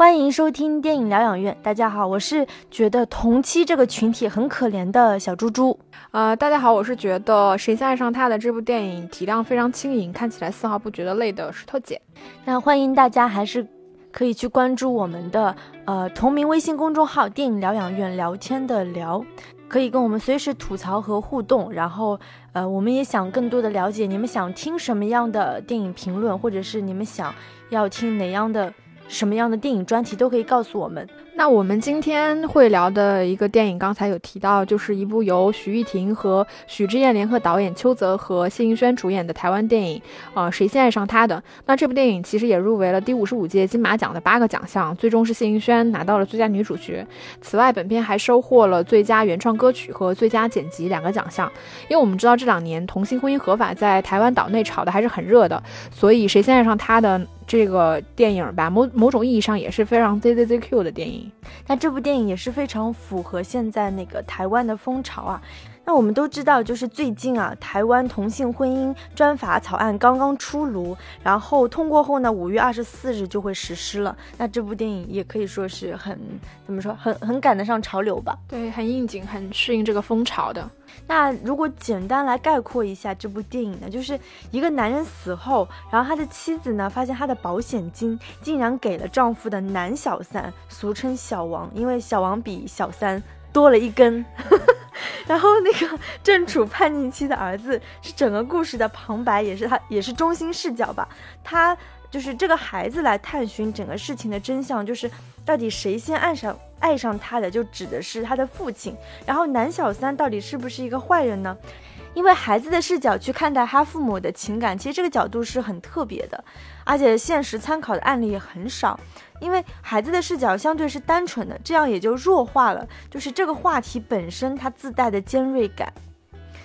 欢迎收听电影疗养院。大家好，我是觉得同期这个群体很可怜的小猪猪。大家好，我是觉得谁先爱上他的这部电影体量非常轻盈，看起来丝毫不觉得累的石头姐。那欢迎大家还是可以去关注我们的同名微信公众号电影疗养院，聊天的聊，可以跟我们随时吐槽和互动。然后我们也想更多的了解你们想听什么样的电影评论，或者是你们想要听哪样的什么样的电影专题，都可以告诉我们。那我们今天会聊的一个电影刚才有提到，就是一部由徐誉庭和许知燕联合导演，邱泽和谢盈萱主演的台湾电影谁先爱上他的。那这部电影其实也入围了第55届金马奖的8个奖项，最终是谢盈萱拿到了最佳女主角。此外本片还收获了最佳原创歌曲和最佳剪辑2个奖项。因为我们知道这2年同性婚姻合法在台湾岛内炒的还是很热的，所以谁先爱上他的这个电影吧，某种意义上也是非常 ZZZQ 的电影。那这部电影也是非常符合现在那个台湾的风潮啊。那我们都知道，就是最近啊，台湾同性婚姻专法草案刚刚出炉，然后通过后呢，5月24日就会实施了。那这部电影也可以说是很赶得上潮流吧？对，很应景，很适应这个风潮的。那如果简单来概括一下这部电影呢，就是一个男人死后，然后他的妻子呢发现他的保险金竟然给了丈夫的男小三，俗称小王，因为小王比小三多了一根。然后那个正处叛逆期的儿子是整个故事的旁白，也是中心视角吧。他就是这个孩子来探寻整个事情的真相，就是到底谁先爱上他的，就指的是他的父亲。然后男小三到底是不是一个坏人呢？因为孩子的视角去看待他父母的情感，其实这个角度是很特别的，而且现实参考的案例也很少。因为孩子的视角相对是单纯的，这样也就弱化了就是这个话题本身它自带的尖锐感。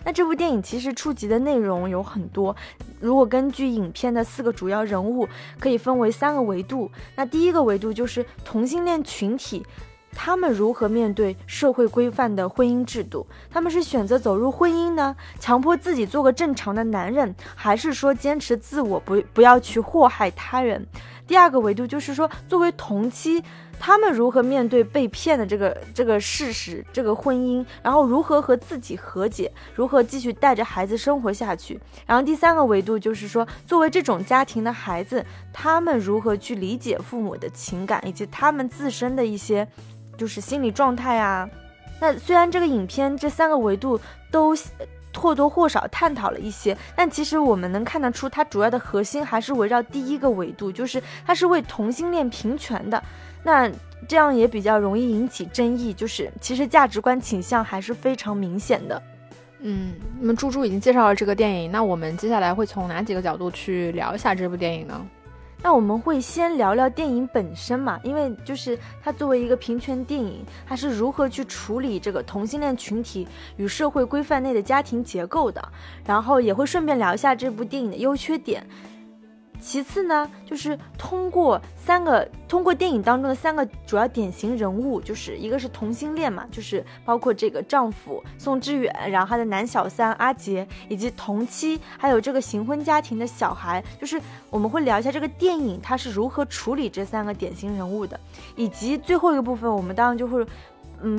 那这部电影其实触及的内容有很多，如果根据影片的4个主要人物，可以分为3个维度。那第一个维度就是同性恋群体，他们如何面对社会规范的婚姻制度？他们是选择走入婚姻呢，强迫自己做个正常的男人，还是说坚持自我，不要去祸害他人？第二个维度就是说，作为同妻，他们如何面对被骗的这个事实，这个婚姻，然后如何和自己和解，如何继续带着孩子生活下去。然后第3个维度就是说，作为这种家庭的孩子，他们如何去理解父母的情感，以及他们自身的一些就是心理状态啊。那虽然这个影片这3个维度都或多或少探讨了一些，但其实我们能看得出它主要的核心还是围绕第1个维度，就是它是为同性恋平权的。那这样也比较容易引起争议，就是其实价值观倾向还是非常明显的。那么猪猪已经介绍了这个电影，那我们接下来会从哪几个角度去聊一下这部电影呢？那我们会先聊聊电影本身嘛，因为就是它作为一个平权电影，它是如何去处理这个同性恋群体与社会规范内的家庭结构的，然后也会顺便聊一下这部电影的优缺点。其次呢，就是通过电影当中的3个主要典型人物，就是一个是同性恋嘛，就是包括这个丈夫宋志远，然后他的男小三阿杰，以及同妻，还有这个行婚家庭的小孩，就是我们会聊一下这个电影它是如何处理这3个典型人物的。以及最后一个部分，我们当然就会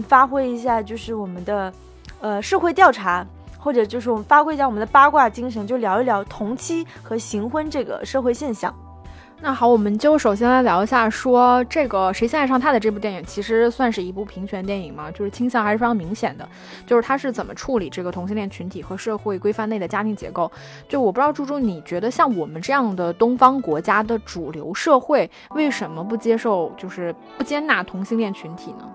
发挥一下就是我们的社会调查，或者就是我们发挥一下我们的八卦精神，就聊一聊同妻和行婚这个社会现象。那好，我们就首先来聊一下说这个谁先爱上他的这部电影其实算是一部平权电影嘛，就是倾向还是非常明显的，就是他是怎么处理这个同性恋群体和社会规范内的家庭结构。就我不知道猪猪，你觉得像我们这样的东方国家的主流社会为什么不接受，就是不接纳同性恋群体呢？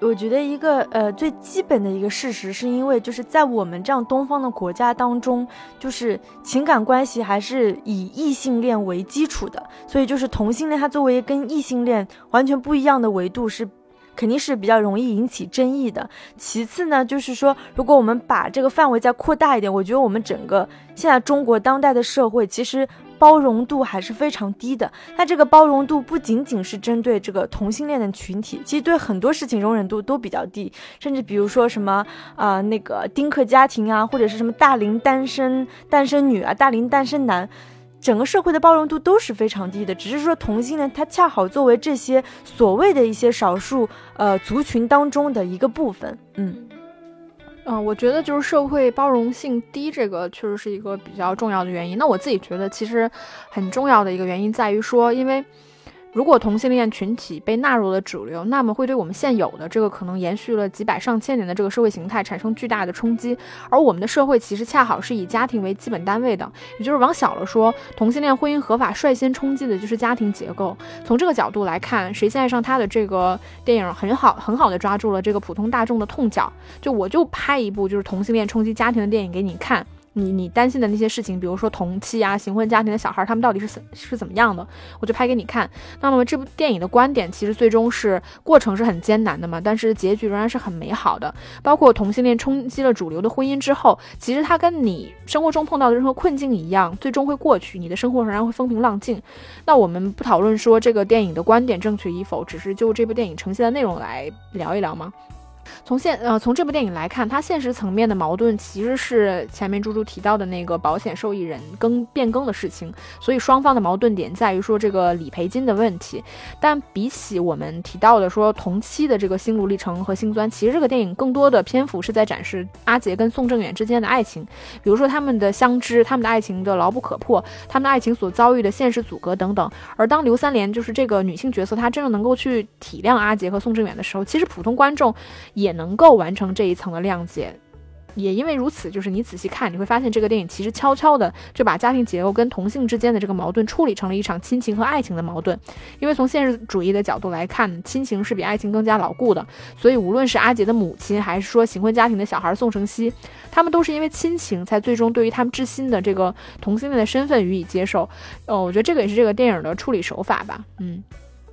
我觉得一个最基本的一个事实是，因为就是在我们这样东方的国家当中，就是情感关系还是以异性恋为基础的，所以就是同性恋它作为跟异性恋完全不一样的维度，是肯定是比较容易引起争议的。其次呢，就是说如果我们把这个范围再扩大一点，我觉得我们整个现在中国当代的社会其实包容度还是非常低的。那这个包容度不仅仅是针对这个同性恋的群体，其实对很多事情容忍度都比较低，甚至比如说什么那个丁克家庭啊，或者是什么大龄单身女啊、大龄单身男，整个社会的包容度都是非常低的，只是说同性恋它恰好作为这些所谓的一些少数族群当中的一个部分。我觉得就是社会包容性低，这个确实是一个比较重要的原因。那我自己觉得其实很重要的一个原因在于说，因为如果同性恋群体被纳入了主流，那么会对我们现有的这个可能延续了几百上千年的这个社会形态产生巨大的冲击。而我们的社会其实恰好是以家庭为基本单位的，也就是往小了说，同性恋婚姻合法率先冲击的就是家庭结构。从这个角度来看，谁先爱上他的这个电影很好的抓住了这个普通大众的痛脚。我就拍一部就是同性恋冲击家庭的电影给你看，你担心的那些事情，比如说同妻啊、行婚家庭的小孩，他们到底是怎么样的，我就拍给你看。那么这部电影的观点其实最终是过程是很艰难的嘛，但是结局仍然是很美好的。包括同性恋冲击了主流的婚姻之后，其实它跟你生活中碰到的任何困境一样，最终会过去，你的生活仍然会风平浪静。那我们不讨论说这个电影的观点正确与否，只是就这部电影呈现的内容来聊一聊吗？从这部电影来看，它现实层面的矛盾其实是前面猪猪提到的那个保险受益人变更的事情，所以双方的矛盾点在于说这个理赔金的问题。但比起我们提到的说同妻的这个心路历程和辛酸，其实这个电影更多的篇幅是在展示阿杰跟宋正远之间的爱情，比如说他们的相知、他们的爱情的牢不可破、他们的爱情所遭遇的现实阻隔等等。而当刘三连就是这个女性角色她真正能够去体谅阿杰和宋正远的时候，其实普通观众也能够完成这一层的谅解。也因为如此，就是你仔细看你会发现，这个电影其实悄悄的就把家庭结构跟同性之间的这个矛盾处理成了一场亲情和爱情的矛盾。因为从现实主义的角度来看，亲情是比爱情更加牢固的，所以无论是阿杰的母亲还是说行婚家庭的小孩宋承熙，他们都是因为亲情才最终对于他们至亲的这个同性恋的身份予以接受。我觉得这个也是这个电影的处理手法吧。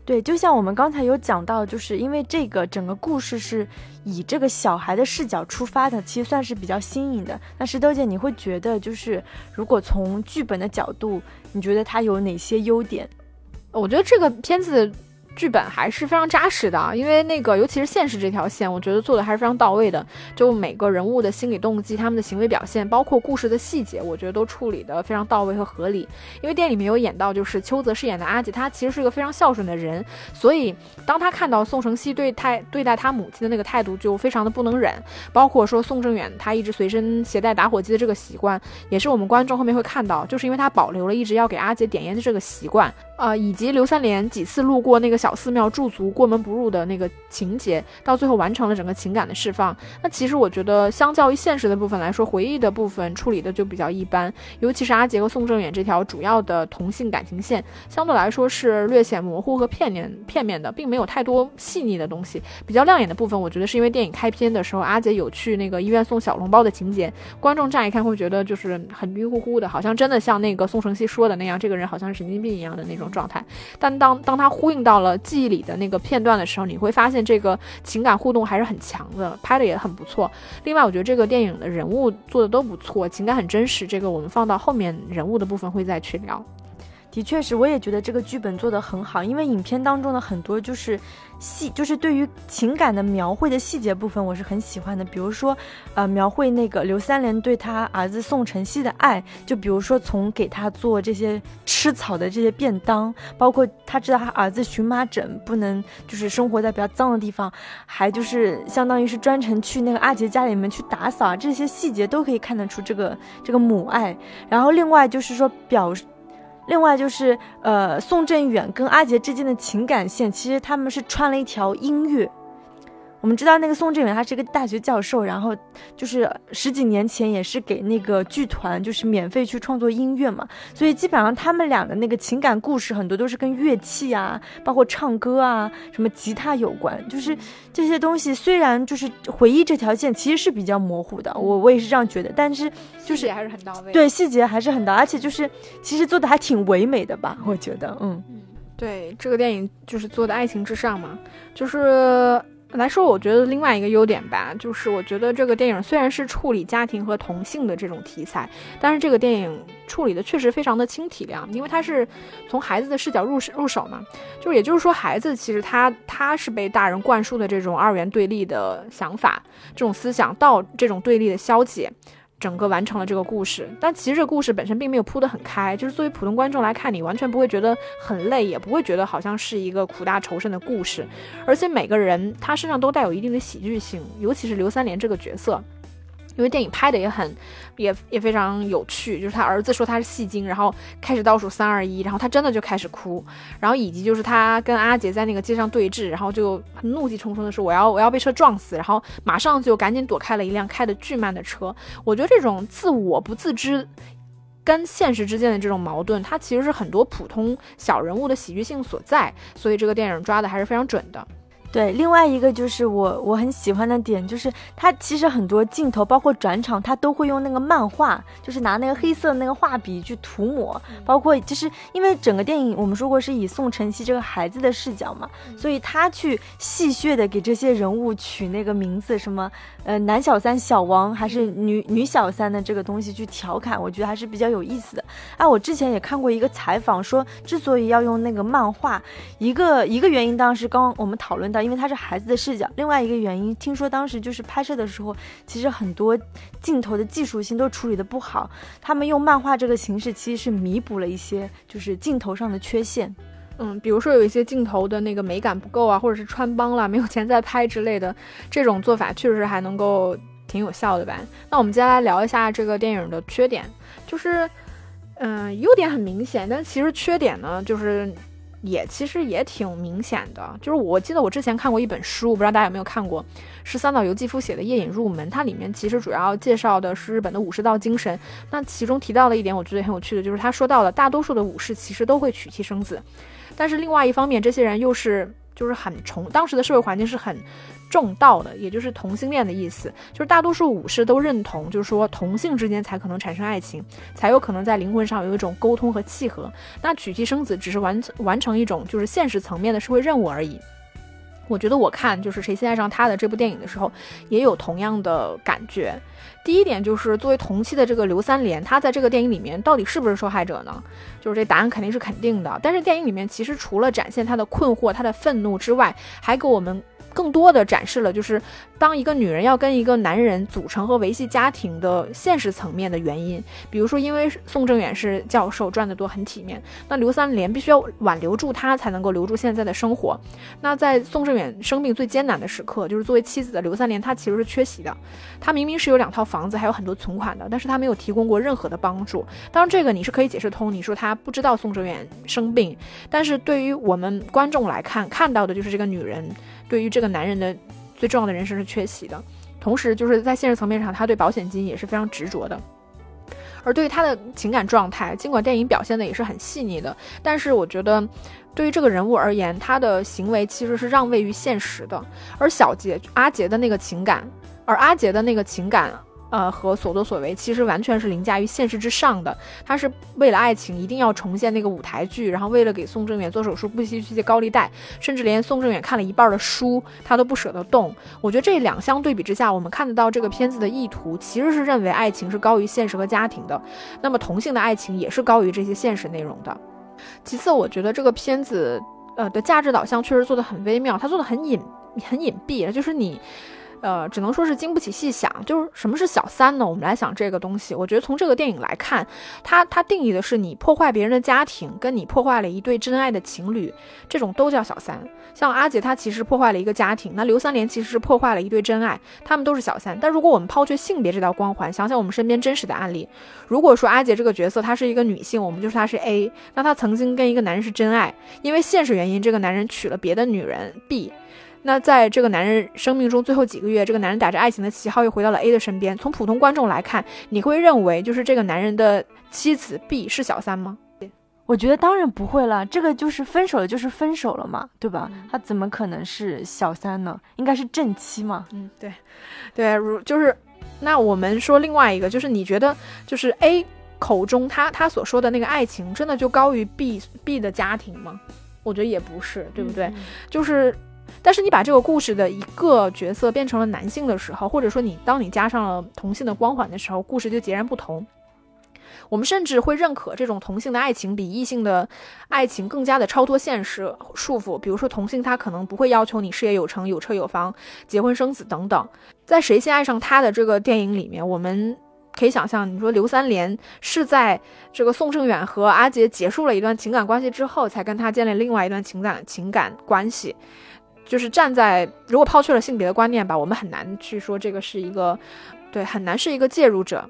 对，就像我们刚才有讲到，就是因为这个整个故事是以这个小孩的视角出发的，其实算是比较新颖的。那石头姐，你会觉得就是如果从剧本的角度，你觉得它有哪些优点？我觉得这个片子剧本还是非常扎实的，因为那个尤其是现实这条线，我觉得做的还是非常到位的。就每个人物的心理动机、他们的行为表现，包括故事的细节，我觉得都处理的非常到位和合理。因为电影里面有演到，就是邱泽饰演的阿杰，他其实是一个非常孝顺的人，所以当他看到宋承熙对待他母亲的那个态度，就非常的不能忍。包括说宋正远他一直随身携带打火机的这个习惯，也是我们观众后面会看到，就是因为他保留了一直要给阿杰点烟的这个习惯。以及刘三连几次路过那个小寺庙驻足过门不入的那个情节，到最后完成了整个情感的释放。那其实我觉得相较于现实的部分来说，回忆的部分处理的就比较一般，尤其是阿杰和宋正远这条主要的同性感情线，相对来说是略显模糊和片面的，并没有太多细腻的东西。比较亮眼的部分，我觉得是因为电影开篇的时候阿杰有去那个医院送小笼包的情节，观众乍一看会觉得就是很晕乎乎的，好像真的像那个宋承熙说的那样，这个人好像是神经病一样的那种状态。但当他呼应到了记忆里的那个片段的时候，你会发现这个情感互动还是很强的，拍的也很不错。另外我觉得这个电影的人物做的都不错，情感很真实，这个我们放到后面人物的部分会再去聊。的确是，我也觉得这个剧本做得很好，因为影片当中的很多就是对于情感的描绘的细节部分我是很喜欢的。比如说描绘那个刘三连对他儿子宋承熙的爱，就比如说从给他做这些吃草的这些便当，包括他知道他儿子荨麻疹不能就是生活在比较脏的地方，还就是相当于是专程去那个阿杰家里面去打扫，这些细节都可以看得出这个母爱。然后另外就是宋振远跟阿杰之间的情感线，其实他们是穿了一条音乐。我们知道那个宋振远他是个大学教授，然后就是十几年前也是给那个剧团就是免费去创作音乐嘛，所以基本上他们俩的那个情感故事很多都是跟乐器啊，包括唱歌啊什么吉他有关。就是这些东西虽然就是回忆这条线其实是比较模糊的，我也是这样觉得，但是就是细节还是很到位。对，细节还是很到位，而且就是其实做的还挺唯美的吧，我觉得。对，这个电影就是做的爱情至上嘛。就是来说我觉得另外一个优点吧，就是我觉得这个电影虽然是处理家庭和同性的这种题材，但是这个电影处理的确实非常的轻体谅，因为它是从孩子的视角入手嘛，就是也就是说孩子其实他是被大人灌输的这种二元对立的想法，这种思想到这种对立的消解，整个完成了这个故事。但其实这个故事本身并没有铺得很开，就是作为普通观众来看，你完全不会觉得很累，也不会觉得好像是一个苦大仇深的故事。而且每个人他身上都带有一定的喜剧性，尤其是刘三连这个角色，因为电影拍的也非常有趣，就是他儿子说他是戏精，然后开始倒数3、2、1，然后他真的就开始哭，然后以及就是他跟阿杰在那个街上对峙，然后就怒气冲冲的说我要被车撞死，然后马上就赶紧躲开了一辆开的巨慢的车。我觉得这种自我不自知跟现实之间的这种矛盾，它其实是很多普通小人物的喜剧性所在，所以这个电影抓的还是非常准的。对，另外一个就是我很喜欢的点，就是它其实很多镜头包括转场它都会用那个漫画，就是拿那个黑色那个画笔去涂抹，包括就是因为整个电影我们说过是以宋晨曦这个孩子的视角嘛，所以他去戏谑的给这些人物取那个名字，什么男小三小王还是女小三的这个东西去调侃，我觉得还是比较有意思的。哎，我之前也看过一个采访说之所以要用那个漫画，一个原因当然是刚刚我们讨论到因为它是孩子的视角，另外一个原因听说当时就是拍摄的时候其实很多镜头的技术性都处理的不好，他们用漫画这个形式其实是弥补了一些就是镜头上的缺陷。比如说有一些镜头的那个美感不够啊，或者是穿帮了没有钱再拍之类的，这种做法确实还能够挺有效的吧。那我们接下来聊一下这个电影的缺点，就是优点很明显，但其实缺点呢就是其实也挺明显的。就是我记得我之前看过一本书，不知道大家有没有看过，是三岛由纪夫写的《夜隐入门》，它里面其实主要介绍的是日本的武士道精神。那其中提到了一点我觉得很有趣的，就是他说到了大多数的武士其实都会娶妻生子，但是另外一方面这些人又是就是很当时的社会环境是很重道的，也就是同性恋的意思，就是大多数武士都认同，就是说同性之间才可能产生爱情，才有可能在灵魂上有一种沟通和契合。那娶妻生子只是完成一种就是现实层面的社会任务而已。我觉得我看就是《谁先爱上他》的这部电影的时候也有同样的感觉。第一点就是作为同期的这个刘三连，他在这个电影里面到底是不是受害者呢？就是这答案肯定是肯定的，但是电影里面其实除了展现他的困惑他的愤怒之外，还给我们更多的展示了就是当一个女人要跟一个男人组成和维系家庭的现实层面的原因。比如说因为宋正远是教授赚得多很体面，那刘三连必须要挽留住他才能够留住现在的生活。那在宋正远生病最艰难的时刻，就是作为妻子的刘三连他其实是缺席的，他明明是有2套房子还有很多存款的，但是他没有提供过任何的帮助。当然这个你是可以解释通，你说他不知道宋哲远生病，但是对于我们观众来看到的就是这个女人对于这个男人的最重要的人生是缺席的。同时就是在现实层面上他对保险金也是非常执着的。而对于他的情感状态，尽管电影表现的也是很细腻的，但是我觉得对于这个人物而言他的行为其实是让位于现实的。而阿杰的那个情感和所作所为其实完全是凌驾于现实之上的。他是为了爱情一定要重现那个舞台剧，然后为了给宋正远做手术不惜去借高利贷，甚至连宋正远看了一半的书他都不舍得动。我觉得这两相对比之下，我们看得到这个片子的意图其实是认为爱情是高于现实和家庭的，那么同性的爱情也是高于这些现实内容的。其次我觉得这个片子的价值导向确实做得很微妙，它做得很隐蔽，就是你只能说是经不起细想。就是什么是小三呢？我们来想这个东西，我觉得从这个电影来看，它定义的是你破坏别人的家庭，跟你破坏了一对真爱的情侣，这种都叫小三。像阿杰他其实破坏了一个家庭，那刘三连其实是破坏了一对真爱，他们都是小三。但如果我们抛却性别这道光环，想想我们身边真实的案例，如果说阿杰这个角色她是一个女性，我们就说她是 A， 那她曾经跟一个男人是真爱，因为现实原因这个男人娶了别的女人 B。那在这个男人生命中最后几个月，这个男人打着爱情的旗号又回到了 A 的身边。从普通观众来看，你会认为就是这个男人的妻子 B 是小三吗？我觉得当然不会了，这个就是分手了就是分手了嘛，对吧？他怎么可能是小三呢？应该是正妻嘛。对，就是那我们说另外一个，就是你觉得就是 A 口中他所说的那个爱情真的就高于 B 的家庭吗？我觉得也不是，对不对？就是但是你把这个故事的一个角色变成了男性的时候，或者说当你加上了同性的光环的时候，故事就截然不同。我们甚至会认可这种同性的爱情比异性的爱情更加的超脱现实束缚，比如说同性他可能不会要求你事业有成有车有房结婚生子等等。在谁先爱上他的这个电影里面，我们可以想象，你说刘三连是在这个宋正远和阿杰结束了一段情感关系之后，才跟他建立另外一段情感关系。就是站在，如果抛去了性别的观念吧，我们很难去说这个是一个，对，很难是一个介入者。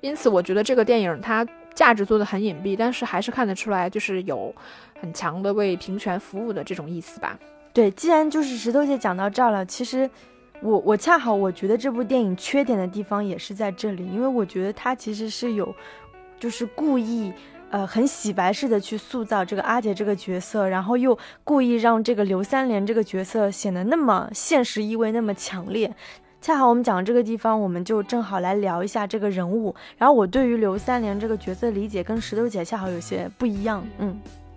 因此我觉得这个电影它价值做得很隐蔽，但是还是看得出来，就是有很强的为平权服务的这种意思吧。对，既然就是石头姐讲到这儿了，其实我恰好我觉得这部电影缺点的地方也是在这里，因为我觉得它其实是有就是故意很洗白式的去塑造这个阿姐这个角色，然后又故意让这个刘三连这个角色显得那么现实意味那么强烈。恰好我们讲这个地方，我们就正好来聊一下这个人物。然后我对于刘三连这个角色理解跟石头姐恰好有些不一样。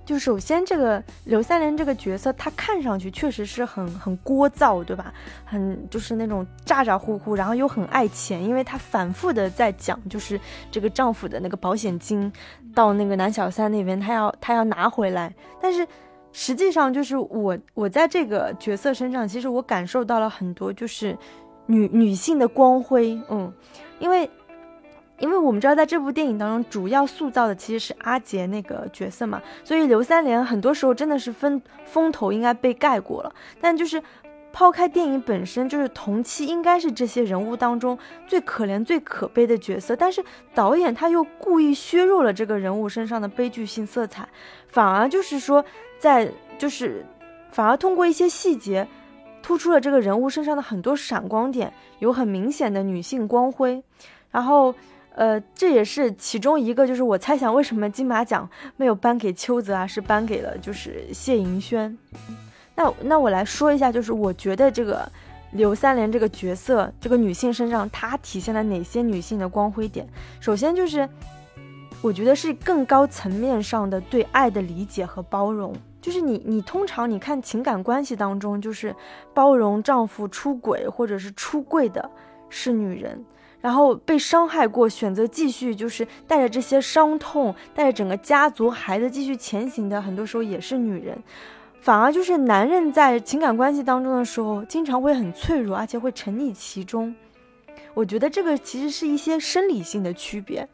就首先这个刘三连这个角色，他看上去确实是很聒噪，对吧？很就是那种咋咋呼呼，然后又很爱钱，因为他反复的在讲，就是这个丈夫的那个保险金到那个男小三那边，他要拿回来。但是实际上就是我在这个角色身上，其实我感受到了很多就是女性的光辉。因为我们知道在这部电影当中主要塑造的其实是阿杰那个角色嘛，所以刘三连很多时候真的是风头应该被盖过了。但就是抛开电影本身，就是同期应该是这些人物当中最可怜最可悲的角色，但是导演他又故意削弱了这个人物身上的悲剧性色彩，反而通过一些细节突出了这个人物身上的很多闪光点，有很明显的女性光辉。然后这也是其中一个，就是我猜想为什么金马奖没有颁给邱泽而是颁给了就是谢盈萱。那我来说一下，就是我觉得这个刘三连这个角色，这个女性身上她体现了哪些女性的光辉点。首先就是我觉得是更高层面上的对爱的理解和包容，就是你通常你看情感关系当中，就是包容丈夫出轨或者是出柜的是女人，然后被伤害过选择继续就是带着这些伤痛带着整个家族孩子继续前行的很多时候也是女人。反而就是男人在情感关系当中的时候经常会很脆弱，而且会沉溺其中。我觉得这个其实是一些生理性的区别。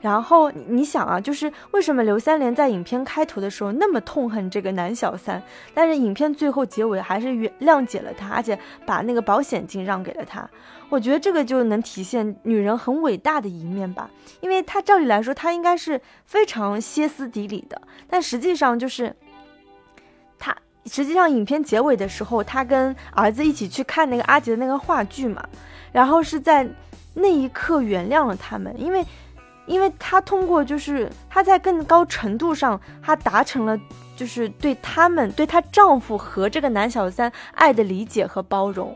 然后你想啊，就是为什么刘三连在影片开头的时候那么痛恨这个男小三，但是影片最后结尾还是谅解了他，而且把那个保险金让给了他。我觉得这个就能体现女人很伟大的一面吧，因为她照理来说她应该是非常歇斯底里的，但实际上就是实际上影片结尾的时候，她跟儿子一起去看那个阿杰的那个话剧嘛，然后是在那一刻原谅了他们，因为他通过就是他在更高程度上，他达成了就是对他们对他丈夫和这个男小三爱的理解和包容。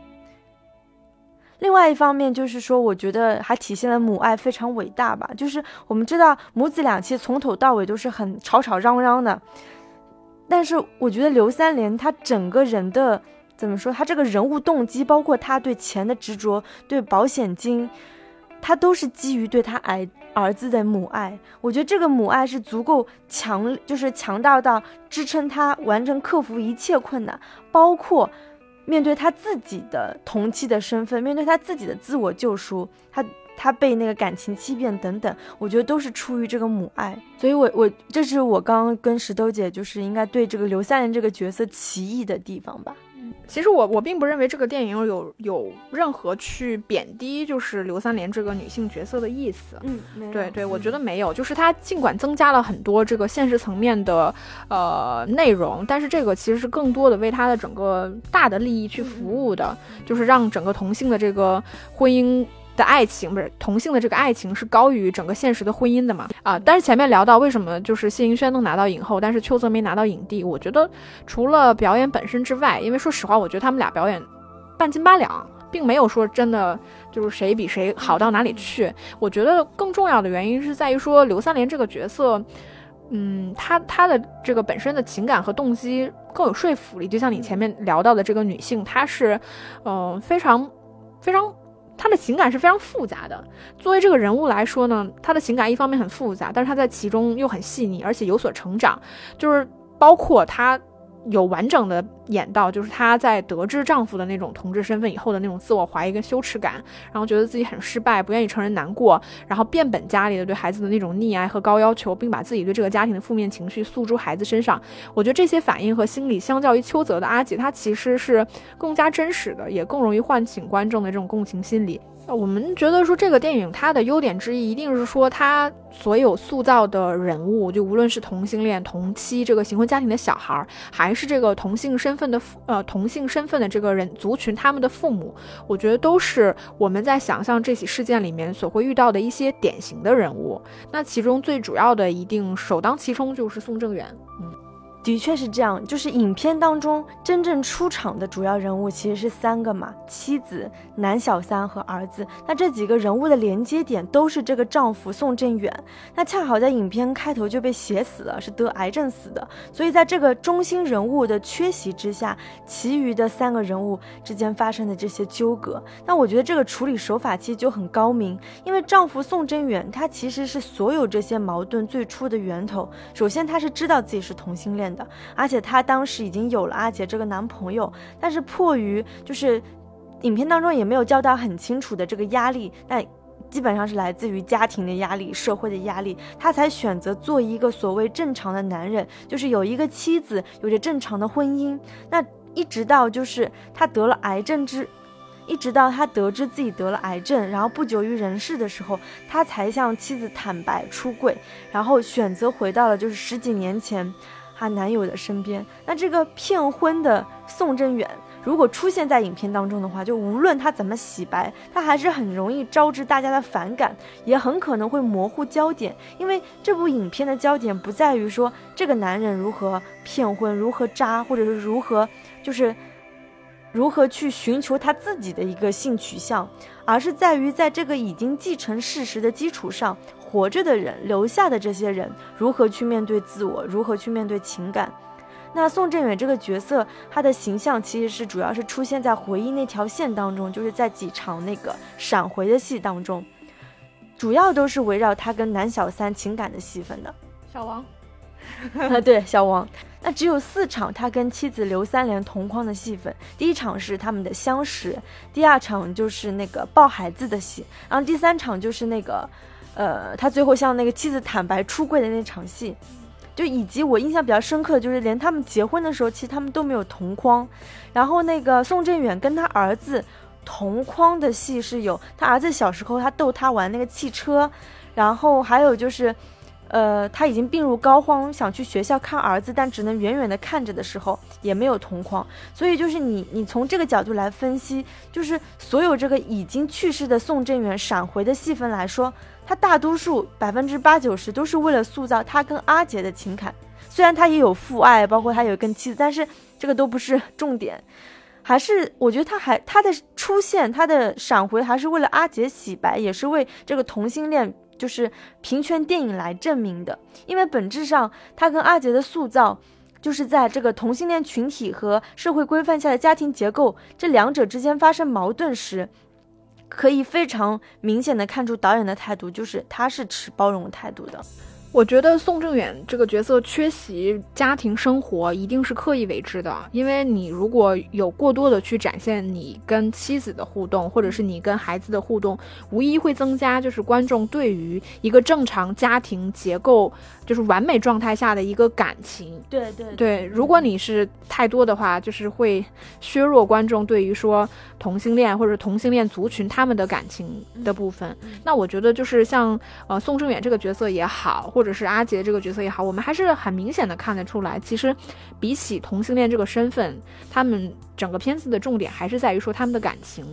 另外一方面就是说，我觉得还体现了母爱非常伟大吧，就是我们知道母子俩其实从头到尾都是很吵吵嚷嚷的，但是我觉得刘三连他整个人的怎么说，他这个人物动机包括他对钱的执着对保险金，他都是基于对他儿子的母爱。我觉得这个母爱是足够强，就是强大到支撑他完成克服一切困难，包括面对他自己的同妻的身份，面对他自己的自我救赎，他被那个感情欺骗等等，我觉得都是出于这个母爱。所以我这是我刚刚跟石头姐就是应该对这个刘三连这个角色歧义的地方吧。其实我并不认为这个电影有任何去贬低就是刘三连这个女性角色的意思。对对，我觉得没有，就是她尽管增加了很多这个现实层面的内容，但是这个其实是更多的为她的整个大的利益去服务的，就是让整个同性的这个婚姻的爱情，不是同性的这个爱情是高于整个现实的婚姻的嘛。但是前面聊到为什么就是谢盈萱能拿到影后，但是邱泽没拿到影帝，我觉得除了表演本身之外，因为说实话我觉得他们俩表演半斤八两，并没有说真的就是谁比谁好到哪里去。我觉得更重要的原因是在于说刘三连这个角色，她的这个本身的情感和动机更有说服力，就像你前面聊到的这个女性，她是非常他的情感是非常复杂的。作为这个人物来说呢，他的情感一方面很复杂，但是他在其中又很细腻，而且有所成长。就是包括他有完整的演到，就是她在得知丈夫的那种同志身份以后的那种自我怀疑跟羞耻感，然后觉得自己很失败，不愿意承认难过，然后变本加厉的对孩子的那种溺爱和高要求，并把自己对这个家庭的负面情绪诉诸孩子身上。我觉得这些反应和心理相较于邱泽的阿姐，她其实是更加真实的，也更容易唤醒观众的这种共情心理。我们觉得说这个电影它的优点之一一定是说它所有塑造的人物，就无论是同性恋、同妻这个形婚家庭的小孩，还是这个同性身份的这个人族群他们的父母，我觉得都是我们在想象这起事件里面所会遇到的一些典型的人物。那其中最主要的一定首当其冲就是宋正元。的确是这样，就是影片当中真正出场的主要人物其实是三个嘛，妻子、男小三和儿子。那这几个人物的连接点都是这个丈夫宋振远，那恰好在影片开头就被写死了，是得癌症死的。所以在这个中心人物的缺席之下，其余的三个人物之间发生的这些纠葛，那我觉得这个处理手法其实就很高明，因为丈夫宋振远他其实是所有这些矛盾最初的源头。首先他是知道自己是同性恋的，而且她当时已经有了阿姐这个男朋友，但是迫于就是影片当中也没有交代很清楚的这个压力，但基本上是来自于家庭的压力、社会的压力，他才选择做一个所谓正常的男人，就是有一个妻子，有着正常的婚姻。那一直到就是他得了癌症一直到他得知自己得了癌症，然后不久于人世的时候，他才向妻子坦白出柜，然后选择回到了就是十几年前她男友的身边。那这个骗婚的宋振远如果出现在影片当中的话，就无论他怎么洗白，他还是很容易招致大家的反感，也很可能会模糊焦点。因为这部影片的焦点不在于说这个男人如何骗婚、如何渣，或者是如何去寻求他自己的一个性取向，而是在于在这个已经既成事实的基础上，活着的人、留下的这些人如何去面对自我，如何去面对情感。那宋振远这个角色，他的形象其实是主要是出现在回忆那条线当中，就是在几场那个闪回的戏当中，主要都是围绕他跟男小三情感的戏份的。小王对，小王。那只有4场他跟妻子刘三连同框的戏份，第1场是他们的相识，第2场就是那个抱孩子的戏，然后第3场就是那个他最后向那个妻子坦白出柜的那场戏。就以及我印象比较深刻的就是连他们结婚的时候其实他们都没有同框，然后那个宋振远跟他儿子同框的戏是有他儿子小时候他逗他玩那个汽车，然后还有就是他已经病入膏肓想去学校看儿子，但只能远远的看着的时候也没有同框。所以就是你从这个角度来分析，就是所有这个已经去世的宋振远闪回的戏份来说，他大多数80%-90%都是为了塑造他跟阿杰的情感，虽然他也有父爱，包括他有跟妻子，但是这个都不是重点。还是我觉得他的出现，他的闪回还是为了阿杰洗白，也是为这个同性恋就是平权电影来证明的。因为本质上他跟阿杰的塑造就是在这个同性恋群体和社会规范下的家庭结构这两者之间发生矛盾时，可以非常明显的看出导演的态度，就是他是持包容态度的。我觉得宋正远这个角色缺席家庭生活一定是刻意为之的，因为你如果有过多的去展现你跟妻子的互动，或者是你跟孩子的互动，无疑会增加就是观众对于一个正常家庭结构就是完美状态下的一个感情。对，如果你是太多的话，就是会削弱观众对于说同性恋或者同性恋族群他们的感情的部分。那我觉得就是像宋正远这个角色也好，或者是阿杰这个角色也好，我们还是很明显的看得出来，其实比起同性恋这个身份，他们整个片子的重点还是在于说他们的感情。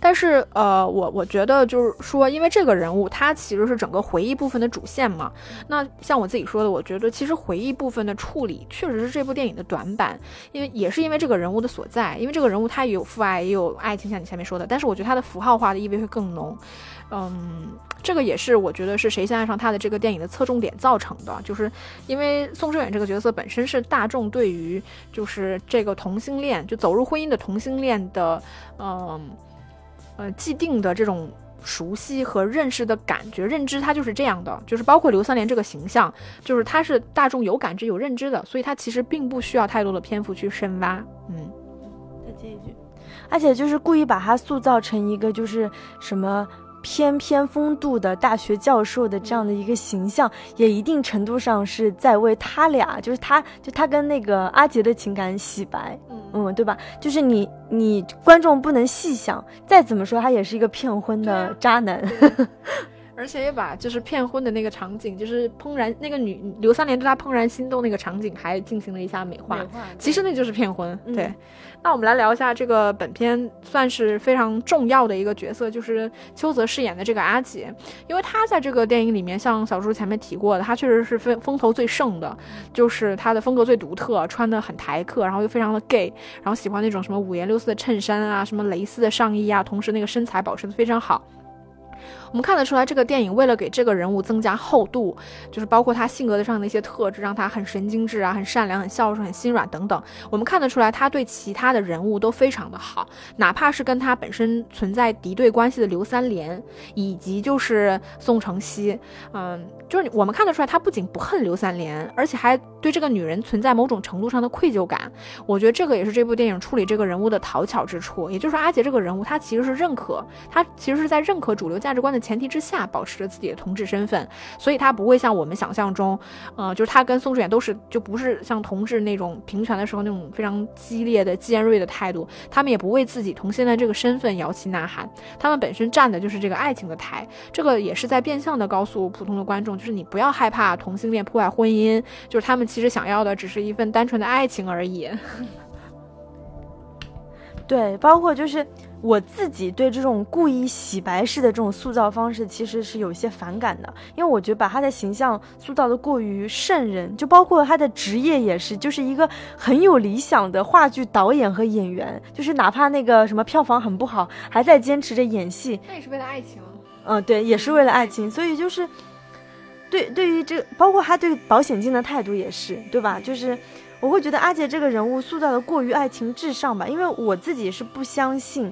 但是我觉得就是说，因为这个人物他其实是整个回忆部分的主线嘛，那像我自己说的，我觉得其实回忆部分的处理确实是这部电影的短板，也是因为这个人物的所在，因为这个人物他也有父爱也有爱情，像你前面说的，但是我觉得他的符号化的意味会更浓。这个也是我觉得是谁先爱上他的这个电影的侧重点造成的，就是因为宋振远这个角色本身是大众对于就是这个同性恋，就走入婚姻的同性恋的既定的这种熟悉和认识的感觉，认知它就是这样的，就是包括刘三连这个形象，就是他是大众有感知有认知的，所以他其实并不需要太多的篇幅去深挖。嗯，再接一句，而且就是故意把他塑造成一个就是什么偏风度的大学教授的这样的一个形象，也一定程度上是在为他俩，就是他跟那个阿杰的情感洗白，对吧？就是你观众不能细想，再怎么说他也是一个骗婚的渣男，而且也把就是骗婚的那个场景，就是怦然那个刘三连对他怦然心动那个场景，还进行了一下美化，其实那就是骗婚。对，那我们来聊一下这个本片算是非常重要的一个角色，就是邱泽饰演的这个阿杰，因为他在这个电影里面，像小叔前面提过的，他确实是风头最盛的，就是他的风格最独特，穿的很台客，然后又非常的 gay， 然后喜欢那种什么五颜六色的衬衫啊，什么蕾丝的上衣啊，同时那个身材保持的非常好。我们看得出来，这个电影为了给这个人物增加厚度，就是包括他性格上的一些特质，让他很神经质啊，很善良，很孝顺，很心软等等。我们看得出来，他对其他的人物都非常的好，哪怕是跟他本身存在敌对关系的刘三连，以及就是宋承熙，就是我们看得出来，他不仅不恨刘三连，而且还对这个女人存在某种程度上的愧疚感。我觉得这个也是这部电影处理这个人物的讨巧之处。也就是说，阿杰这个人物，他其实是认可，他其实是在认可主流价值观的前提之下保持着自己的同志身份，所以他不会像我们想象中就是他跟宋志远都是就不是像同志那种平权的时候那种非常激烈的尖锐的态度，他们也不为自己同性恋这个身份摇旗呐喊，他们本身站的就是这个爱情的台。这个也是在变相的告诉普通的观众，就是你不要害怕同性恋破坏婚姻，就是他们其实想要的只是一份单纯的爱情而已。对，包括就是我自己对这种故意洗白式的这种塑造方式其实是有些反感的，因为我觉得把他的形象塑造的过于圣人，就包括他的职业也是，就是一个很有理想的话剧导演和演员，就是哪怕那个什么票房很不好，还在坚持着演戏，那也是为了爱情。对，也是为了爱情。所以就是对于这个，包括他对保险金的态度也是，对吧？就是我会觉得阿杰这个人物塑造的过于爱情至上吧，因为我自己是不相信，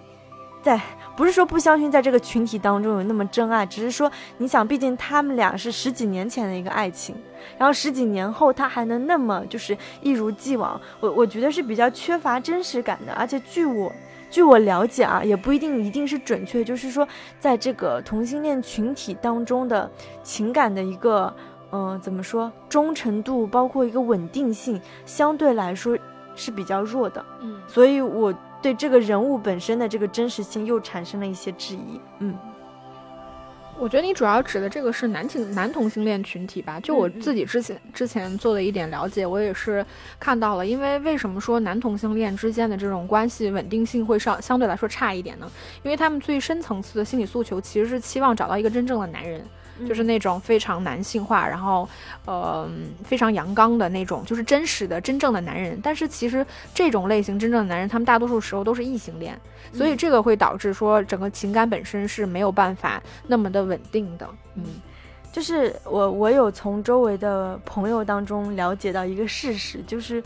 不是说不相信在这个群体当中有那么真爱，只是说你想，毕竟他们俩是十几年前的一个爱情，然后十几年后他还能那么就是一如既往，我觉得是比较缺乏真实感的。而且据我了解啊，也不一定是准确，就是说在这个同性恋群体当中的情感的一个怎么说，忠诚度包括一个稳定性相对来说是比较弱的。所以我对这个人物本身的这个真实性又产生了一些质疑。我觉得你主要指的这个是男同性恋群体吧，就我自己之前做的一点了解，我也是看到了，因为什么说男同性恋之间的这种关系稳定性会相对来说差一点呢？因为他们最深层次的心理诉求其实是期望找到一个真正的男人，就是那种非常男性化，然后非常阳刚的那种，就是真实的真正的男人。但是其实这种类型真正的男人，他们大多数时候都是异性恋，所以这个会导致说整个情感本身是没有办法那么的稳定的。就是我有从周围的朋友当中了解到一个事实，就是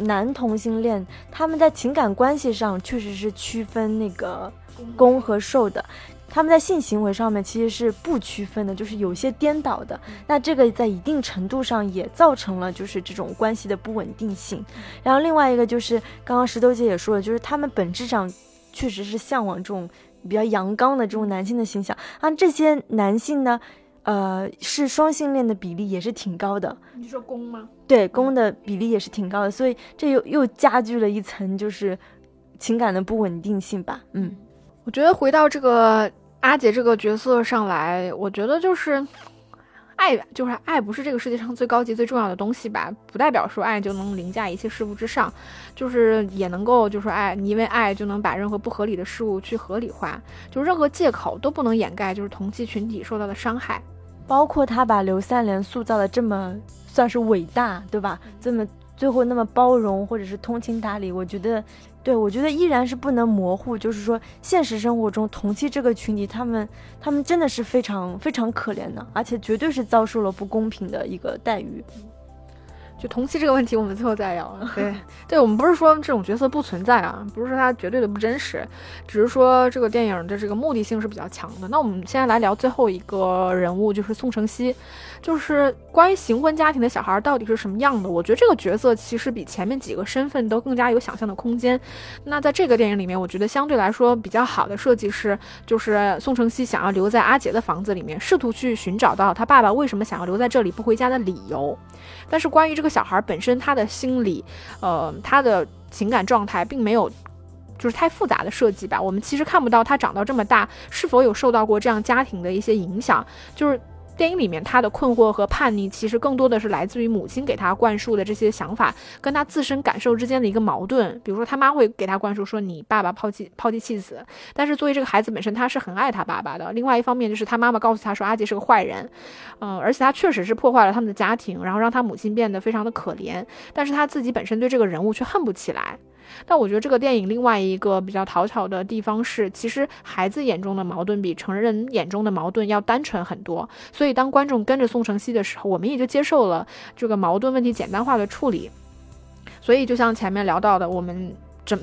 男同性恋他们在情感关系上确实是区分那个攻和受的，他们在性行为上面其实是不区分的，就是有些颠倒的。那这个在一定程度上也造成了就是这种关系的不稳定性。然后另外一个就是刚刚石头姐也说了，就是他们本质上确实是向往这种比较阳刚的这种男性的形象。这些男性呢是双性恋的比例也是挺高的。你说攻吗？对，攻的比例也是挺高的，所以这又加剧了一层就是情感的不稳定性吧。我觉得回到这个阿杰这个角色上来，我觉得就是爱不是这个世界上最高级最重要的东西吧，不代表说爱就能凌驾一切事物之上，就是也能够就是爱你，因为爱就能把任何不合理的事物去合理化，就任何借口都不能掩盖就是同性群体受到的伤害。包括他把刘三连塑造的这么算是伟大，对吧？这么最后那么包容或者是通情达理，我觉得依然是不能模糊，就是说现实生活中同性这个群体，他们真的是非常非常可怜的，而且绝对是遭受了不公平的一个待遇。就同期这个问题我们最后再聊。对对，我们不是说这种角色不存在啊，不是说它绝对的不真实，只是说这个电影的这个目的性是比较强的。那我们现在来聊最后一个人物，就是宋承熙，就是关于行婚家庭的小孩到底是什么样的。我觉得这个角色其实比前面几个身份都更加有想象的空间。那在这个电影里面，我觉得相对来说比较好的设计是，就是宋承熙想要留在阿杰的房子里面，试图去寻找到他爸爸为什么想要留在这里不回家的理由。但是关于这个小孩本身他的心理他的情感状态并没有就是太复杂的设计吧，我们其实看不到他长到这么大是否有受到过这样家庭的一些影响。就是电影里面他的困惑和叛逆其实更多的是来自于母亲给他灌输的这些想法跟他自身感受之间的一个矛盾。比如说他妈会给他灌输说你爸爸抛弃妻子，但是作为这个孩子本身他是很爱他爸爸的。另外一方面就是他妈妈告诉他说阿杰是个坏人，而且他确实是破坏了他们的家庭，然后让他母亲变得非常的可怜，但是他自己本身对这个人物却恨不起来。但我觉得这个电影另外一个比较讨巧的地方是，其实孩子眼中的矛盾比成人眼中的矛盾要单纯很多，所以当观众跟着宋承熙的时候，我们也就接受了这个矛盾问题简单化的处理。所以就像前面聊到的，我们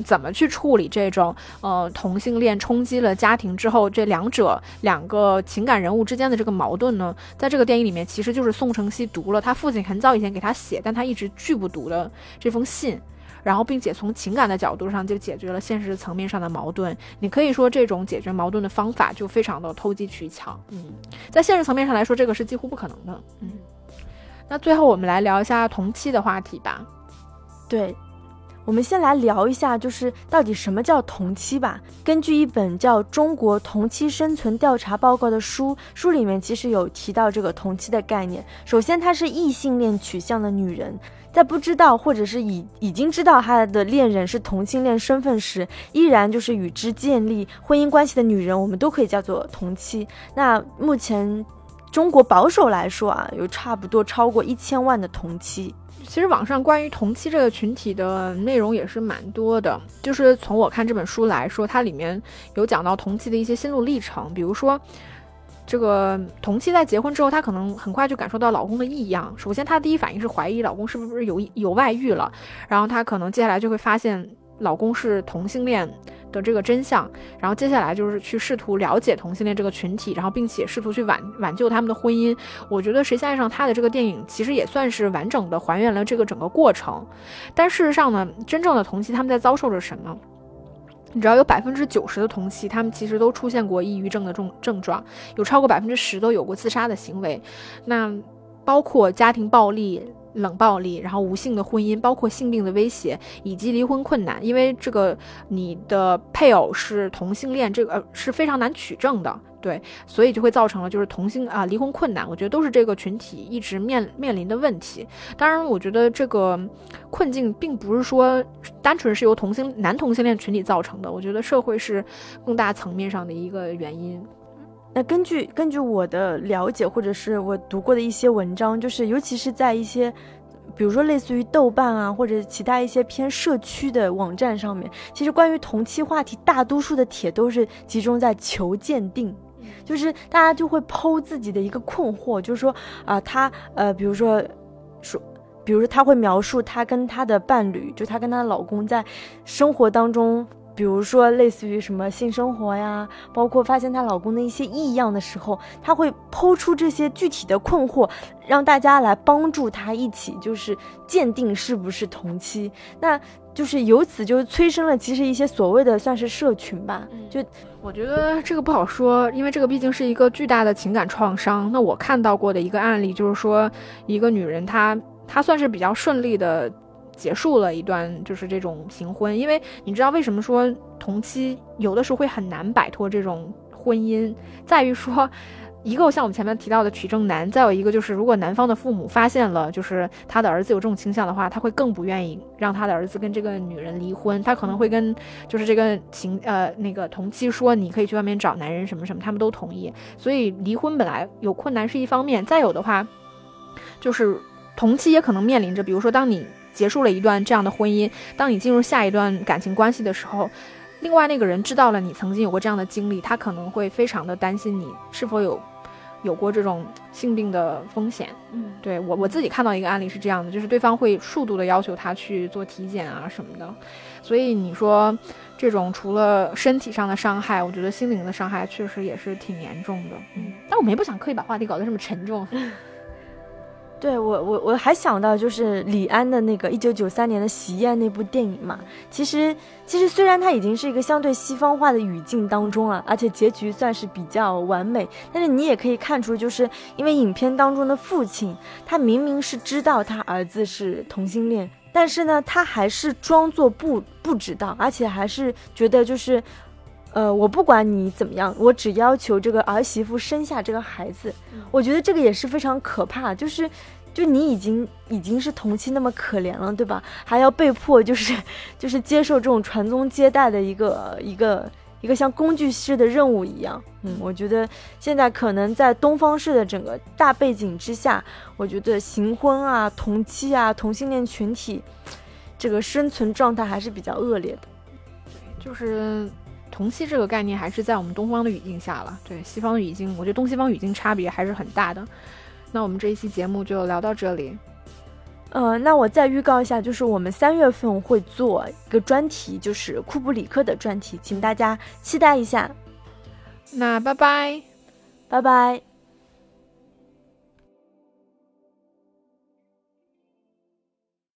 怎么去处理这种同性恋冲击了家庭之后这两个情感人物之间的这个矛盾呢？在这个电影里面其实就是宋承熙读了他父亲很早以前给他写但他一直拒不读的这封信，然后并且从情感的角度上就解决了现实层面上的矛盾。你可以说这种解决矛盾的方法就非常的投机取巧，在现实层面上来说这个是几乎不可能的。那最后我们来聊一下同期的话题吧。对，我们先来聊一下就是到底什么叫同期吧。根据一本叫《中国同期生存调查报告》的书里面其实有提到这个同期的概念。首先它是异性恋取向的女人在不知道或者是已经知道她的恋人是同性恋身份时，依然就是与之建立婚姻关系的女人，我们都可以叫做同妻。那目前中国保守来说啊，有差不多超过1000万的同妻。其实网上关于同妻这个群体的内容也是蛮多的，就是从我看这本书来说，它里面有讲到同妻的一些心路历程。比如说这个同妻在结婚之后，她可能很快就感受到老公的异样。首先她第一反应是怀疑老公是不是有外遇了，然后她可能接下来就会发现老公是同性恋的这个真相，然后接下来就是去试图了解同性恋这个群体，然后并且试图去挽救他们的婚姻。我觉得谁先爱上他的这个电影其实也算是完整的还原了这个整个过程。但事实上呢，真正的同妻他们在遭受着什么？你知道有 90% 的同妻他们其实都出现过抑郁症的症状，有超过 10% 都有过自杀的行为。那包括家庭暴力、冷暴力，然后无性的婚姻，包括性病的威胁以及离婚困难。因为这个你的配偶是同性恋，这个是非常难取证的。对，所以就会造成了就是离婚困难。我觉得都是这个群体一直面临的问题。当然我觉得这个困境并不是说单纯是由男同性恋群体造成的，我觉得社会是更大层面上的一个原因。那根据我的了解或者是我读过的一些文章，就是尤其是在一些比如说类似于豆瓣啊或者其他一些偏社区的网站上面，其实关于同期话题大多数的帖都是集中在求鉴定。就是大家就会剖自己的一个困惑，就是说比如说他会描述他跟他的伴侣，就他跟他的老公在生活当中，比如说类似于什么性生活呀，包括发现她老公的一些异样的时候，她会剖出这些具体的困惑，让大家来帮助她一起就是鉴定是不是同妻。那就是由此就催生了其实一些所谓的算是社群吧。就我觉得这个不好说，因为这个毕竟是一个巨大的情感创伤。那我看到过的一个案例就是说，一个女人她算是比较顺利的结束了一段就是这种行婚。因为你知道为什么说同妻有的时候会很难摆脱这种婚姻，在于说一个像我们前面提到的取证难，再有一个就是如果男方的父母发现了就是他的儿子有这种倾向的话，他会更不愿意让他的儿子跟这个女人离婚。他可能会跟就是这个同妻说你可以去外面找男人什么什么，他们都同意。所以离婚本来有困难是一方面，再有的话就是同妻也可能面临着，比如说当你结束了一段这样的婚姻，当你进入下一段感情关系的时候，另外那个人知道了你曾经有过这样的经历，他可能会非常的担心你是否有过这种性病的风险。嗯，对，我自己看到一个案例是这样的，就是对方会数度的要求他去做体检啊什么的。所以你说这种除了身体上的伤害，我觉得心灵的伤害确实也是挺严重的。嗯，但我们也不想刻意把话题搞得这么沉重。对，我还想到就是李安的那个1993年的《喜宴》那部电影嘛，其实虽然它已经是一个相对西方化的语境当中了，而且结局算是比较完美，但是你也可以看出，就是因为影片当中的父亲，他明明是知道他儿子是同性恋，但是呢，他还是装作不知道，而且还是觉得就是，我不管你怎么样，我只要求这个儿媳妇生下这个孩子。我觉得这个也是非常可怕，就你已经是同妻那么可怜了，对吧？还要被迫就是接受这种传宗接代的一个像工具式的任务一样。嗯，我觉得现在可能在东方式的整个大背景之下，我觉得行婚啊、同妻啊、同性恋群体这个生存状态还是比较恶劣的。就是同妻这个概念还是在我们东方的语境下了，对，西方的语境，我觉得东西方语境差别还是很大的。那我们这一期节目就聊到这里。那我再预告一下，就是我们3月份会做一个专题，就是库布里克的专题，请大家期待一下。那拜拜，拜拜。